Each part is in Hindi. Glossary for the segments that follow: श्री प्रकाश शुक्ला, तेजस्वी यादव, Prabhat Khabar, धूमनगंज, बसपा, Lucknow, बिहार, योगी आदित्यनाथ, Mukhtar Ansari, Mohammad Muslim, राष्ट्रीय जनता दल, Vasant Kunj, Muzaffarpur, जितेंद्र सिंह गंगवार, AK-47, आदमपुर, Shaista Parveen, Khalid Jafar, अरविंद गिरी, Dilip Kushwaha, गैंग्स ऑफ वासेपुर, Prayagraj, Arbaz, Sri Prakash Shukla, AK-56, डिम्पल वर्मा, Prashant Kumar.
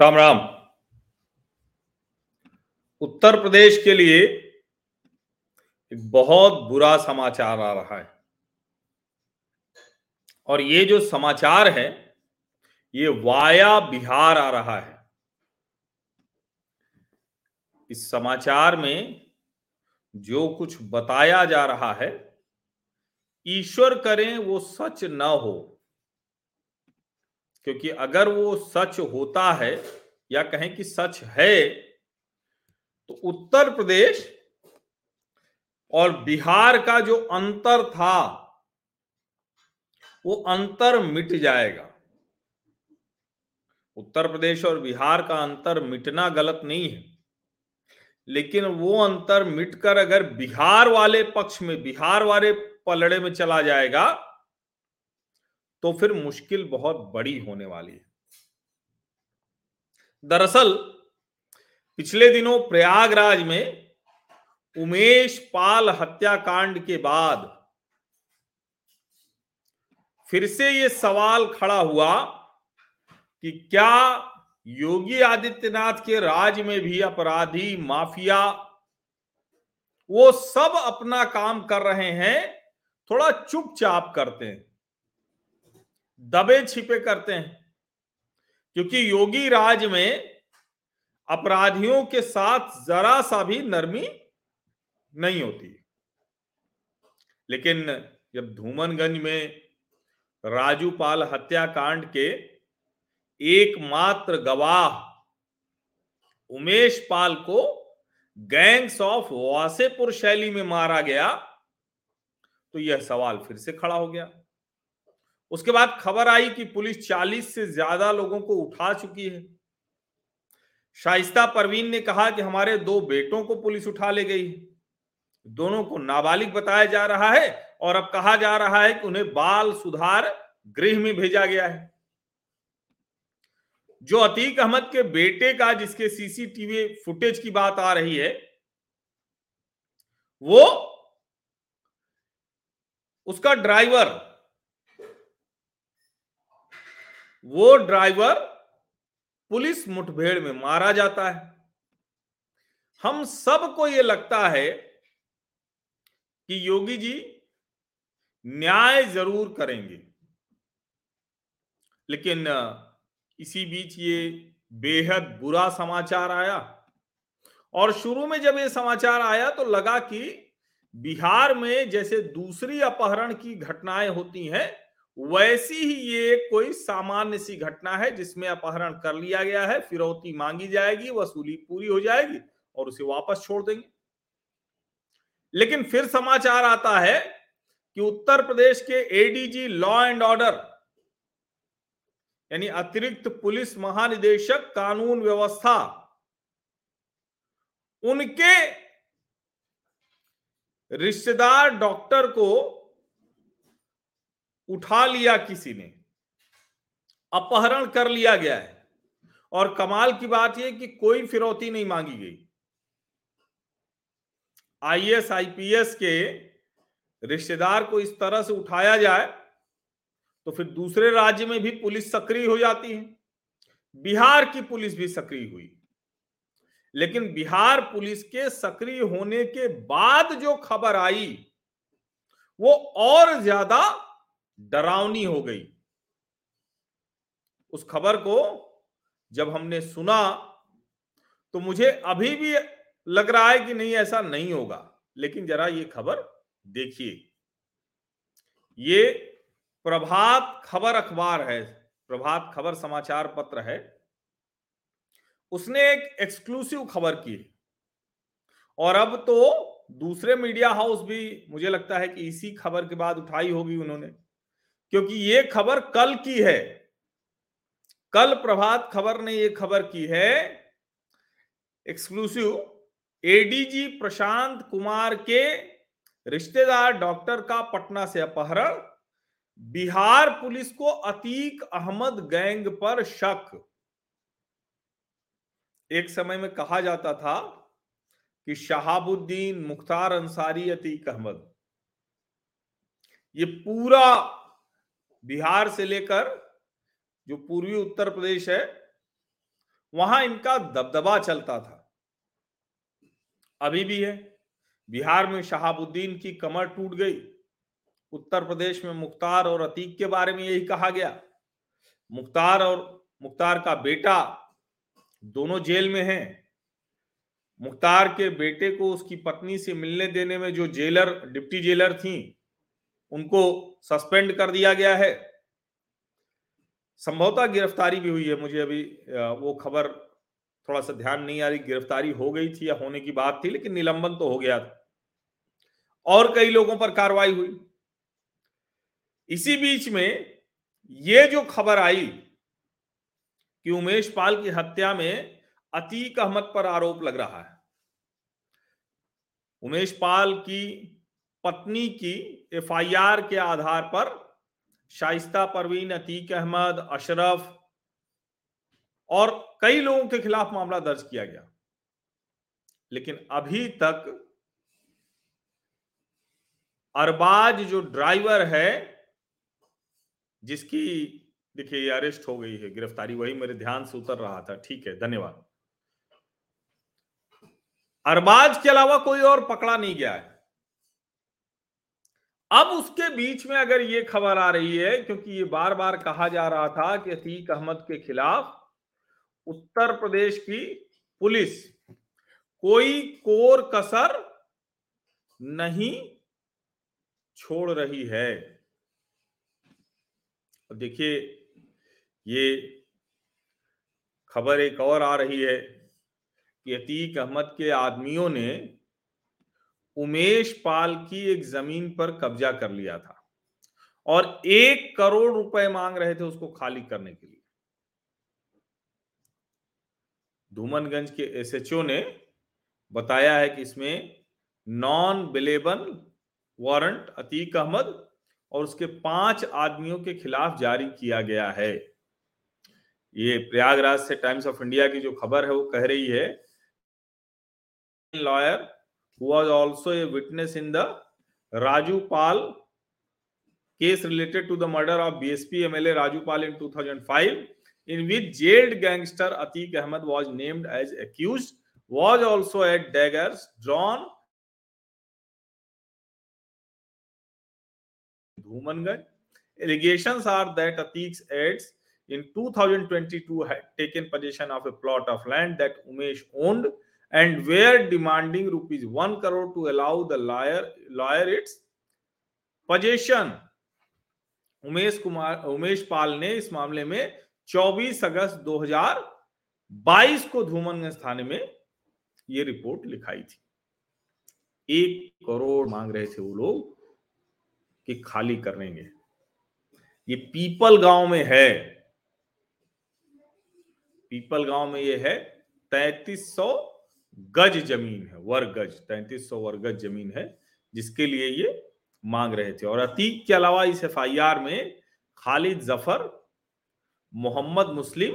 राम राम। उत्तर प्रदेश के लिए एक बहुत बुरा समाचार आ रहा है और ये जो समाचार है ये वाया बिहार आ रहा है। इस समाचार में जो कुछ बताया जा रहा है ईश्वर करें वो सच न हो, क्योंकि अगर वो सच होता है या कहें कि सच है तो उत्तर प्रदेश और बिहार का जो अंतर था वो अंतर मिट जाएगा। उत्तर प्रदेश और बिहार का अंतर मिटना गलत नहीं है, लेकिन वो अंतर मिटकर अगर बिहार वाले पक्ष में, बिहार वाले पलड़े में चला जाएगा तो फिर मुश्किल बहुत बड़ी होने वाली है। दरअसल पिछले दिनों प्रयागराज में उमेश पाल हत्याकांड के बाद फिर से ये सवाल खड़ा हुआ कि क्या योगी आदित्यनाथ के राज में भी अपराधी, माफिया वो सब अपना काम कर रहे हैं, थोड़ा चुपचाप करते हैं, दबे छिपे करते हैं, क्योंकि योगी राज में अपराधियों के साथ जरा सा भी नरमी नहीं होती। लेकिन जब धूमनगंज में राजू पाल हत्याकांड के एकमात्र गवाह उमेश पाल को गैंग्स ऑफ वासेपुर शैली में मारा गया तो यह सवाल फिर से खड़ा हो गया। उसके बाद खबर आई कि पुलिस 40 से ज्यादा लोगों को उठा चुकी है। शाइस्ता परवीन ने कहा कि हमारे 2 बेटों को पुलिस उठा ले गई, दोनों को नाबालिग बताया जा रहा है और अब कहा जा रहा है कि उन्हें बाल सुधार गृह में भेजा गया है। जो अतीक अहमद के बेटे का, जिसके सीसीटीवी फुटेज की बात आ रही है, वो उसका ड्राइवर, वो ड्राइवर पुलिस मुठभेड़ में मारा जाता है। हम सबको ये लगता है कि योगी जी न्याय जरूर करेंगे, लेकिन इसी बीच ये बेहद बुरा समाचार आया। और शुरू में जब ये समाचार आया तो लगा कि बिहार में जैसे दूसरी अपहरण की घटनाएं होती हैं वैसी ही ये कोई सामान्य सी घटना है जिसमें अपहरण कर लिया गया है, फिरौती मांगी जाएगी, वसूली पूरी हो जाएगी और उसे वापस छोड़ देंगे। लेकिन फिर समाचार आता है कि उत्तर प्रदेश के एडीजी लॉ एंड ऑर्डर यानी अतिरिक्त पुलिस महानिदेशक कानून व्यवस्था, उनके रिश्तेदार डॉक्टर को उठा लिया, किसी ने अपहरण कर लिया गया है। और कमाल की बात यह कि कोई फिरौती नहीं मांगी गई। आईएएस आईपीएस के रिश्तेदार को इस तरह से उठाया जाए तो फिर दूसरे राज्य में भी पुलिस सक्रिय हो जाती है। बिहार की पुलिस भी सक्रिय हुई, लेकिन बिहार पुलिस के सक्रिय होने के बाद जो खबर आई वो और ज्यादा डरावनी हो गई। उस खबर को जब हमने सुना तो मुझे अभी भी लग रहा है कि नहीं, ऐसा नहीं होगा। लेकिन जरा ये खबर देखिए, ये प्रभात खबर अखबार है, प्रभात खबर समाचार पत्र है, उसने एक एक्सक्लूसिव खबर की और अब तो दूसरे मीडिया हाउस भी मुझे लगता है कि इसी खबर के बाद उठाई होगी उन्होंने, क्योंकि ये खबर कल की है। कल प्रभात खबर ने ये खबर की है एक्सक्लूसिव, एडीजी प्रशांत कुमार के रिश्तेदार डॉक्टर का पटना से अपहरण, बिहार पुलिस को अतीक अहमद गैंग पर शक। एक समय में कहा जाता था कि शहाबुद्दीन, मुख्तार अंसारी, अतीक अहमद, ये पूरा बिहार से लेकर जो पूर्वी उत्तर प्रदेश है वहां इनका दबदबा चलता था, अभी भी है। बिहार में शहाबुद्दीन की कमर टूट गई, उत्तर प्रदेश में मुख्तार और अतीक के बारे में यही कहा गया। मुख्तार का बेटा दोनों जेल में हैं। मुख्तार के बेटे को उसकी पत्नी से मिलने देने में जो जेलर डिप्टी जेलर थी उनको सस्पेंड कर दिया गया है, संभवतः गिरफ्तारी भी हुई है। मुझे अभी वो खबर थोड़ा सा ध्यान नहीं आ रही, गिरफ्तारी हो गई थी या होने की बात थी, लेकिन निलंबन तो हो गया था और कई लोगों पर कार्रवाई हुई। इसी बीच में ये जो खबर आई कि उमेश पाल की हत्या में अतीक अहमद पर आरोप लग रहा है, उमेश पाल की पत्नी की एफआईआर के आधार पर शाइस्ता परवीन, अतीक अहमद, अशरफ और कई लोगों के खिलाफ मामला दर्ज किया गया, लेकिन अभी तक अरबाज जो ड्राइवर है जिसकी देखिए अरेस्ट हो गई है, गिरफ्तारी, वही मेरे ध्यान से उतर रहा था, ठीक है धन्यवाद, अरबाज के अलावा कोई और पकड़ा नहीं गया है। अब उसके बीच में अगर ये खबर आ रही है, क्योंकि ये बार बार कहा जा रहा था कि अतीक अहमद के खिलाफ उत्तर प्रदेश की पुलिस कोई कोर कसर नहीं छोड़ रही है। देखिए ये खबर एक और आ रही है कि अतीक अहमद के आदमियों ने उमेश पाल की एक जमीन पर कब्जा कर लिया था और 1 करोड़ रुपए मांग रहे थे उसको खाली करने के लिए। धूमनगंज के एसएचओ ने बताया है कि इसमें non bailable warrant Atiq Ahmad और उसके 5 आदमियों के खिलाफ जारी किया गया है। ये प्रयागराज से टाइम्स ऑफ इंडिया की जो खबर है वो कह रही है, lawyer who was also a witness in the Raju Pal case related to the murder of BSP MLA Raju Pal in 2005, in which jailed gangster Atiq Ahmad was named as accused, was also at daggers drawn Dhumanganj. Allegations are that Atiq's aides in 2022 had taken possession of a plot of land that Umesh owned and were demanding rupees 1 crore to allow the lawyer its possession. Umesh Pal ने इस मामले में 24 अगस्त 2022 को धूमनगंज थाने में ये रिपोर्ट लिखाई थी। 1 करोड़ मांग रहे थे वो लोग कि खाली करेंगे। ये पीपल गांव में है, पीपल गांव में ये है। 3300 गज जमीन है, वर्ग गज, 3300 वर्ग गज जमीन है जिसके लिए ये मांग रहे थे। और अतीक के अलावा इस एफआईआर में खालिद जफर, मोहम्मद मुस्लिम,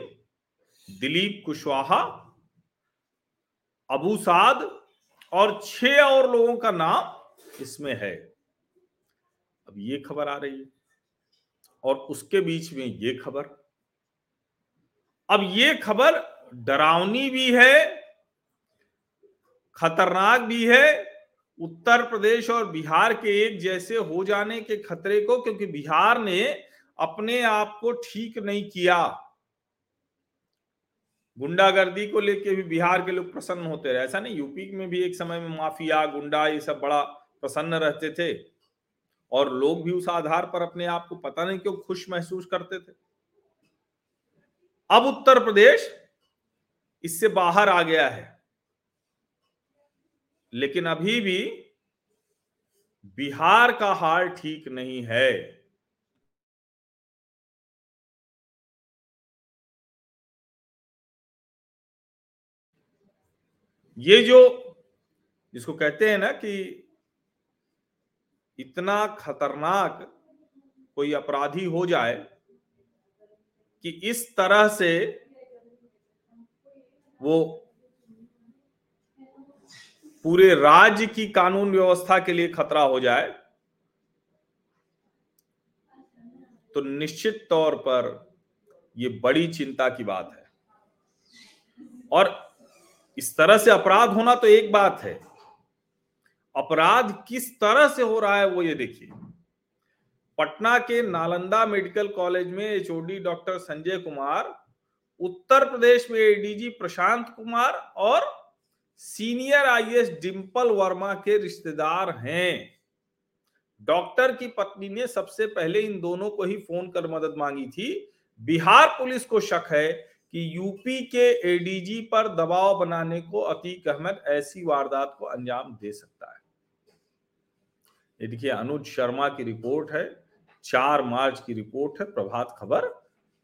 दिलीप कुशवाहा, अबू साद और 6 और लोगों का नाम इसमें है। अब ये खबर आ रही है और उसके बीच में ये खबर, अब ये खबर डरावनी भी है, खतरनाक भी है। उत्तर प्रदेश और बिहार के एक जैसे हो जाने के खतरे को, क्योंकि बिहार ने अपने आप को ठीक नहीं किया, गुंडागर्दी को लेके भी बिहार के लोग प्रसन्न होते रहे। ऐसा नहीं, यूपी में भी एक समय में माफिया, गुंडा, ये सब बड़ा प्रसन्न रहते थे और लोग भी उस आधार पर अपने आप को पता नहीं क्यों खुश महसूस करते थे। अब उत्तर प्रदेश इससे बाहर आ गया है, लेकिन अभी भी बिहार का हाल ठीक नहीं है। ये जो जिसको कहते हैं ना कि इतना खतरनाक कोई अपराधी हो जाए कि इस तरह से वो पूरे राज्य की कानून व्यवस्था के लिए खतरा हो जाए, तो निश्चित तौर पर यह बड़ी चिंता की बात है। और इस तरह से अपराध होना तो एक बात है, अपराध किस तरह से हो रहा है वो ये देखिए। पटना के नालंदा मेडिकल कॉलेज में एचओडी डॉक्टर संजय कुमार, उत्तर प्रदेश में एडीजी प्रशांत कुमार और सीनियर आईएएस डिम्पल वर्मा के रिश्तेदार हैं। डॉक्टर की पत्नी ने सबसे पहले इन दोनों को ही फोन कर मदद मांगी थी। बिहार पुलिस को शक है कि यूपी के एडीजी पर दबाव बनाने को अतीक अहमद ऐसी वारदात को अंजाम दे सकता है। ये देखिए अनुज शर्मा की रिपोर्ट है, 4 मार्च की रिपोर्ट है प्रभात खबर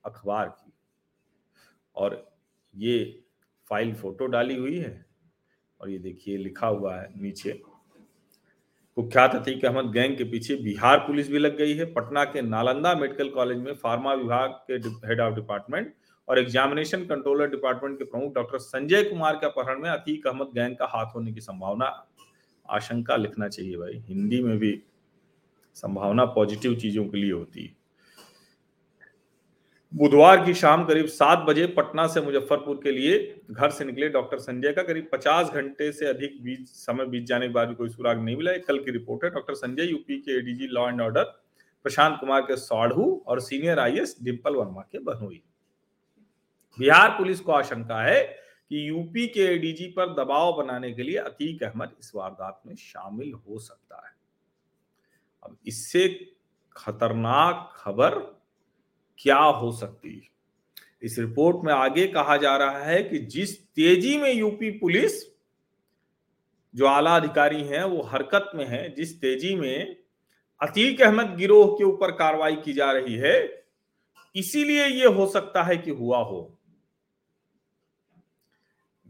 अखबार की, और ये फाइल फोटो डाली हुई है और ये देखिए लिखा हुआ है नीचे, कुख्यात अतीक अहमद गैंग के पीछे बिहार पुलिस भी लग गई है। पटना के नालंदा मेडिकल कॉलेज में फार्मा विभाग के हेड ऑफ डिपार्टमेंट और एग्जामिनेशन कंट्रोलर डिपार्टमेंट के प्रमुख डॉक्टर संजय कुमार के अपहरण में अतीक अहमद गैंग का हाथ होने की संभावना, आशंका लिखना चाहिए भाई, हिंदी में भी संभावना पॉजिटिव चीजों के लिए होती है। बुधवार की शाम करीब 7 बजे पटना से मुजफ्फरपुर के लिए घर से निकले डॉक्टर संजय का करीब 50 घंटे से अधिक समय बीत जाने के बाद भी कोई सुराग नहीं मिला। कल की रिपोर्ट है। डॉक्टर संजय यूपी के ADG law and order Prashant Kumar के साढ़ू और सीनियर आईएएस डिम्पल वर्मा के बहनोई। बिहार पुलिस को आशंका है कि यूपी के एडीजी पर दबाव बनाने के लिए अतीक अहमद इस वारदात में शामिल हो सकता है। अब इससे खतरनाक खबर क्या हो सकती है? इस रिपोर्ट में आगे कहा जा रहा है कि जिस तेजी में यूपी पुलिस जो आला अधिकारी हैं वो हरकत में है, जिस तेजी में अतीक अहमद गिरोह के ऊपर कार्रवाई की जा रही है, इसीलिए ये हो सकता है कि हुआ हो।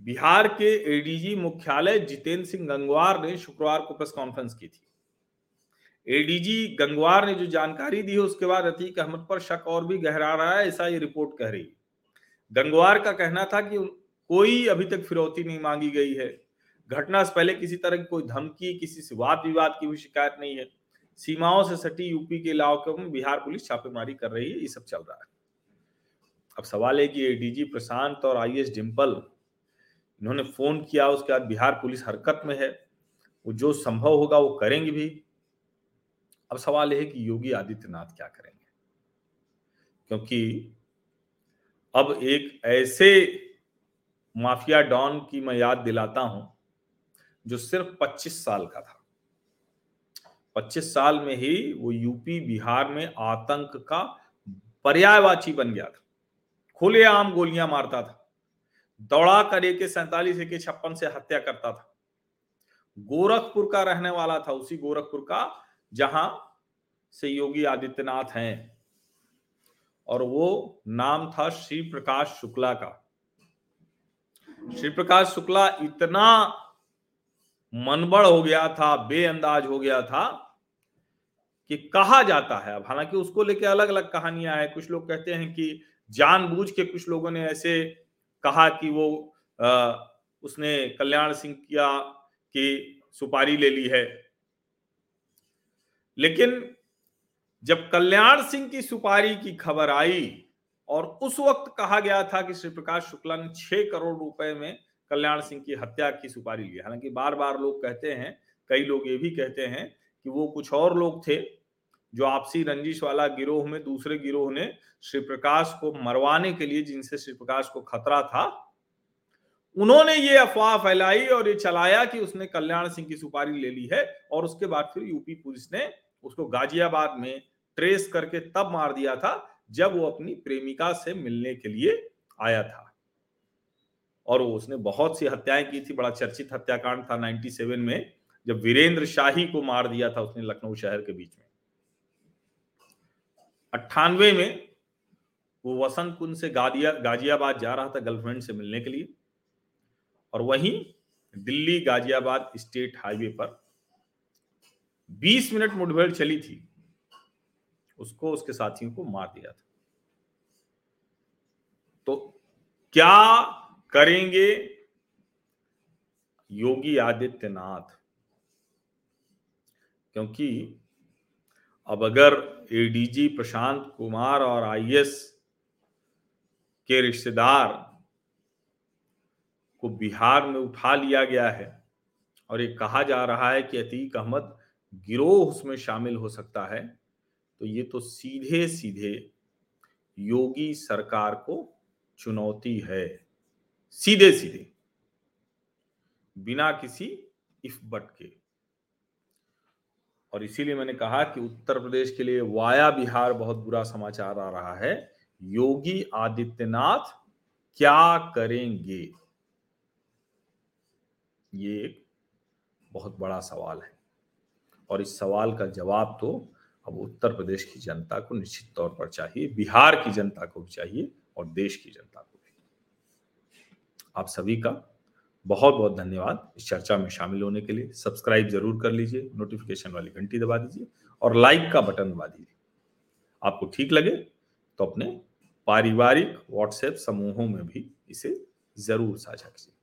बिहार के एडीजी मुख्यालय जितेंद्र सिंह गंगवार ने शुक्रवार को प्रेस कॉन्फ्रेंस की थी। एडीजी गंगवार ने जो जानकारी दी है उसके बाद अतीक अहमद पर शक और भी गहरा रहा है, ऐसा ये रिपोर्ट कह रही। गंगवार का कहना था कि कोई अभी तक फिरौती नहीं मांगी गई है, घटना से पहले किसी तरह की कोई धमकी, किसी से वाद विवाद की भी शिकायत नहीं है। सीमाओं से सटी यूपी के इलाकों में बिहार पुलिस छापेमारी कर रही है, ये सब चल रहा है। अब सवाल है कि एडीजी प्रशांत और आईएएस डिम्पल, इन्होंने फोन किया, उसके बाद बिहार पुलिस हरकत में है, वो जो संभव होगा वो करेंगे भी। अब सवाल है कि योगी आदित्यनाथ क्या करेंगे, क्योंकि अब एक ऐसे माफिया डॉन की मैं याद दिलाता हूं जो सिर्फ 25 साल का था। 25 साल में ही वो यूपी बिहार में आतंक का पर्यायवाची बन गया था, खुलेआम गोलियां मारता था, दौड़ा कर AK-47, AK-56 से हत्या करता था। गोरखपुर का रहने वाला था, उसी गोरखपुर का जहां से योगी आदित्यनाथ हैं, और वो नाम था श्री प्रकाश शुक्ला का। श्री प्रकाश शुक्ला इतना मनबड़ हो गया था, बेअंदाज हो गया था कि कहा जाता है, अब हालांकि उसको लेके अलग अलग कहानियां हैं, कुछ लोग कहते हैं कि जानबूझ के कुछ लोगों ने ऐसे कहा कि वो उसने कल्याण सिंह की सुपारी ले ली है, लेकिन जब कल्याण सिंह की सुपारी की खबर आई और उस वक्त कहा गया था कि श्री प्रकाश शुक्ला ने 6 करोड़ रुपए में कल्याण सिंह की हत्या की सुपारी ली। हालांकि बार बार लोग कहते हैं, कई लोग ये भी कहते हैं कि वो कुछ और लोग थे जो आपसी रंजिश वाला गिरोह में दूसरे गिरोह ने श्री प्रकाश को मरवाने के लिए, जिनसे श्री प्रकाश को खतरा था, उन्होंने ये अफवाह फैलाई और ये चलाया कि उसने कल्याण सिंह की सुपारी ले ली है, और उसके बाद फिर यूपी पुलिस ने उसको गाजियाबाद में ट्रेस करके तब मार दिया था जब वो अपनी प्रेमिका से मिलने के लिए आया था, और वो उसने बहुत सी हत्याएं की थी। बड़ा चर्चित हत्याकांड था 97 में, जब वीरेंद्र शाही को मार दिया था उसने लखनऊ शहर के बीच में। 98 में वो वसंत कुंज से गाजियाबाद जा रहा था गर्लफ्रेंड से मिलने के लिए, और वहीं दिल्ली गाजियाबाद स्टेट हाईवे पर 20 मिनट मुठभेड़ चली थी, उसको उसके साथियों को मार दिया था। तो क्या करेंगे योगी आदित्यनाथ? क्योंकि अब अगर एडीजी प्रशांत कुमार और आईएएस के रिश्तेदार को बिहार में उठा लिया गया है और ये कहा जा रहा है कि अतीक अहमद गिरोह उसमें शामिल हो सकता है, तो ये तो सीधे सीधे योगी सरकार को चुनौती है, सीधे सीधे बिना किसी इफ बट के। और इसीलिए मैंने कहा कि उत्तर प्रदेश के लिए वाया बिहार बहुत बुरा समाचार आ रहा है। योगी आदित्यनाथ क्या करेंगे, ये एक बहुत बड़ा सवाल है और इस सवाल का जवाब तो अब उत्तर प्रदेश की जनता को निश्चित तौर पर चाहिए, बिहार की जनता को भी चाहिए और देश की जनता को भी। आप सभी का बहुत बहुत धन्यवाद इस चर्चा में शामिल होने के लिए। सब्सक्राइब जरूर कर लीजिए, नोटिफिकेशन वाली घंटी दबा दीजिए और लाइक का बटन दबा दीजिए। आपको ठीक लगे तो अपने पारिवारिक व्हाट्सएप समूहों में भी इसे जरूर साझा कीजिए।